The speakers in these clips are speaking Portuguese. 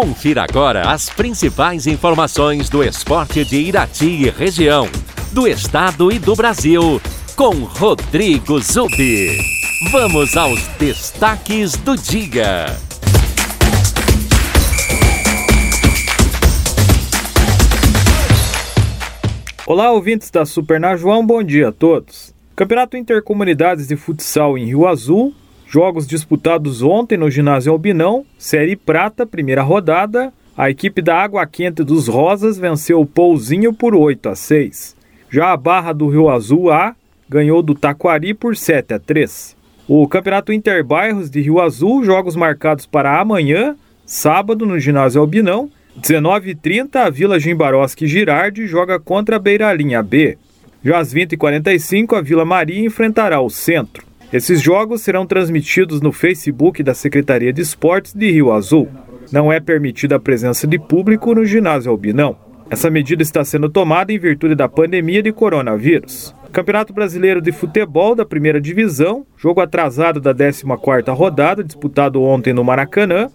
Confira agora as principais informações do esporte de Irati e região, do estado e do Brasil, com Rodrigo Zubi. Vamos aos destaques do dia. Olá, ouvintes da Superna João, bom dia a todos. Campeonato Intercomunidades de Futsal em Rio Azul, jogos disputados ontem no Ginásio Albinão, Série Prata, primeira rodada, a equipe da Água Quente dos Rosas venceu o Pouzinho por 8-6. Já a Barra do Rio Azul A ganhou do Taquari por 7-3. O Campeonato Interbairros de Rio Azul, jogos marcados para amanhã, sábado, no Ginásio Albinão, 19h30, a Vila Jimbaroski Girardi joga contra a Beiralinha B. Já às 20h45, a Vila Maria enfrentará o Centro. Esses jogos serão transmitidos no Facebook da Secretaria de Esportes de Rio Azul. Não é permitida a presença de público no Ginásio Albinão. Essa medida está sendo tomada em virtude da pandemia de coronavírus. Campeonato Brasileiro de Futebol da Primeira Divisão, jogo atrasado da 14ª rodada, disputado ontem no Maracanã,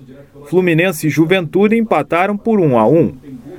Fluminense e Juventude empataram por 1-1.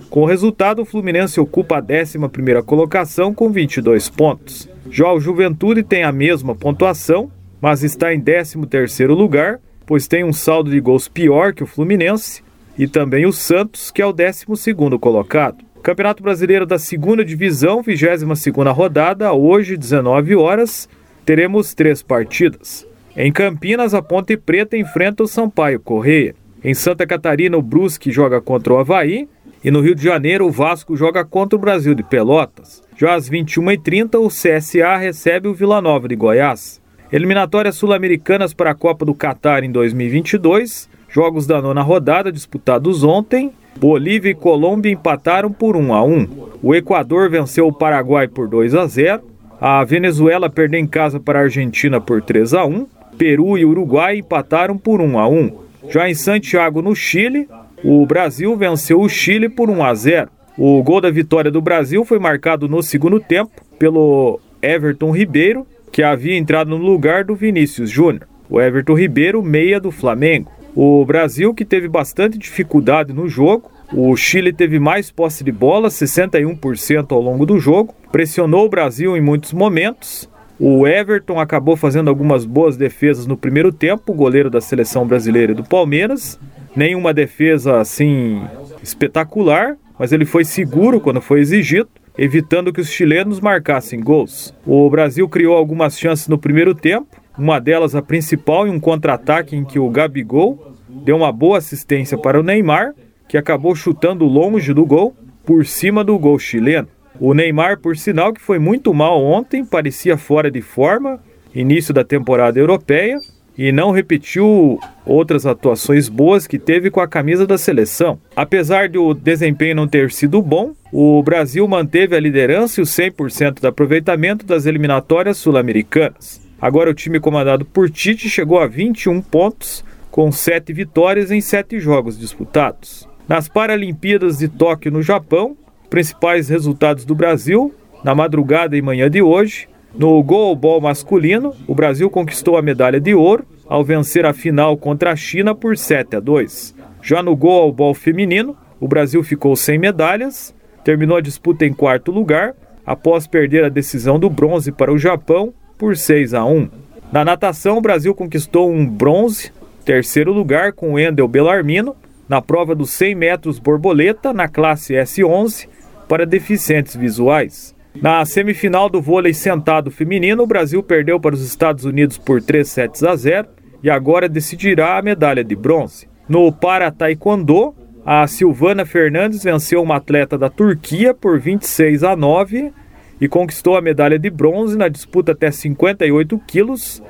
Com o resultado, o Fluminense ocupa a 11ª colocação com 22 pontos. Já o Juventude tem a mesma pontuação, mas está em 13º lugar, pois tem um saldo de gols pior que o Fluminense e também o Santos, que é o 12º colocado. Campeonato Brasileiro da 2ª Divisão, 22ª rodada, hoje, 19h, teremos 3 partidas. Em Campinas, a Ponte Preta enfrenta o Sampaio Correia. Em Santa Catarina, o Brusque joga contra o Avaí. E no Rio de Janeiro, o Vasco joga contra o Brasil de Pelotas. Já às 21h30, o CSA recebe o Vila Nova de Goiás. Eliminatórias sul-americanas para a Copa do Catar em 2022. Jogos da 9ª rodada disputados ontem. Bolívia e Colômbia empataram por 1-1. O Equador venceu o Paraguai por 2-0. A Venezuela perdeu em casa para a Argentina por 3-1. Peru e Uruguai empataram por 1-1. Já em Santiago, no Chile, o Brasil venceu o Chile por 1-0. O gol da vitória do Brasil foi marcado no segundo tempo pelo Everton Ribeiro, que havia entrado no lugar do Vinícius Júnior. O Everton Ribeiro, meia do Flamengo. O Brasil, que teve bastante dificuldade no jogo, o Chile teve mais posse de bola, 61% ao longo do jogo, pressionou o Brasil em muitos momentos. O Everton acabou fazendo algumas boas defesas no primeiro tempo, o goleiro da seleção brasileira e do Palmeiras. Nenhuma defesa assim espetacular, mas ele foi seguro quando foi exigido, evitando que os chilenos marcassem gols. O Brasil criou algumas chances no primeiro tempo, uma delas a principal em um contra-ataque em que o Gabigol deu uma boa assistência para o Neymar, que acabou chutando longe do gol, por cima do gol chileno. O Neymar, por sinal, que foi muito mal ontem, parecia fora de forma, início da temporada europeia, e não repetiu outras atuações boas que teve com a camisa da seleção. Apesar do desempenho não ter sido bom, o Brasil manteve a liderança e o 100% de aproveitamento das eliminatórias sul-americanas. Agora o time comandado por Tite chegou a 21 pontos, com 7 vitórias em 7 jogos disputados. Nas Paralimpíadas de Tóquio, no Japão, principais resultados do Brasil na madrugada e manhã de hoje. No goalball masculino, o Brasil conquistou a medalha de ouro ao vencer a final contra a China por 7-2. Já no goalball feminino, o Brasil ficou sem medalhas, terminou a disputa em 4º lugar, após perder a decisão do bronze para o Japão por 6-1. Na natação, o Brasil conquistou um bronze, 3º lugar com o Endel Bellarmino, na prova dos 100 metros borboleta, na classe S11, para deficientes visuais. Na semifinal do vôlei sentado feminino, o Brasil perdeu para os Estados Unidos por 3-0 e agora decidirá a medalha de bronze. No para taekwondo, a Silvana Fernandes venceu uma atleta da Turquia por 26-9 e conquistou a medalha de bronze na disputa até 58 quilos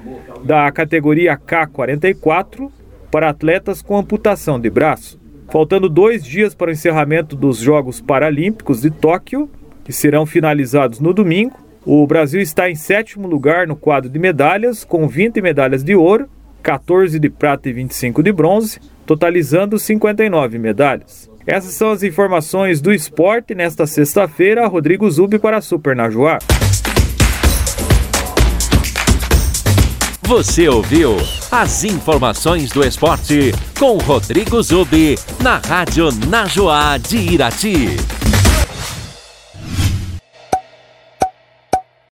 da categoria K44 para atletas com amputação de braço. Faltando 2 dias para o encerramento dos Jogos Paralímpicos de Tóquio, que serão finalizados no domingo, o Brasil está em 7º lugar no quadro de medalhas, com 20 medalhas de ouro, 14 de prata e 25 de bronze, totalizando 59 medalhas. Essas são as informações do esporte nesta sexta-feira. Rodrigo Zubi para a Superna João. Você ouviu as informações do esporte com Rodrigo Zubi na Rádio Najoá de Irati.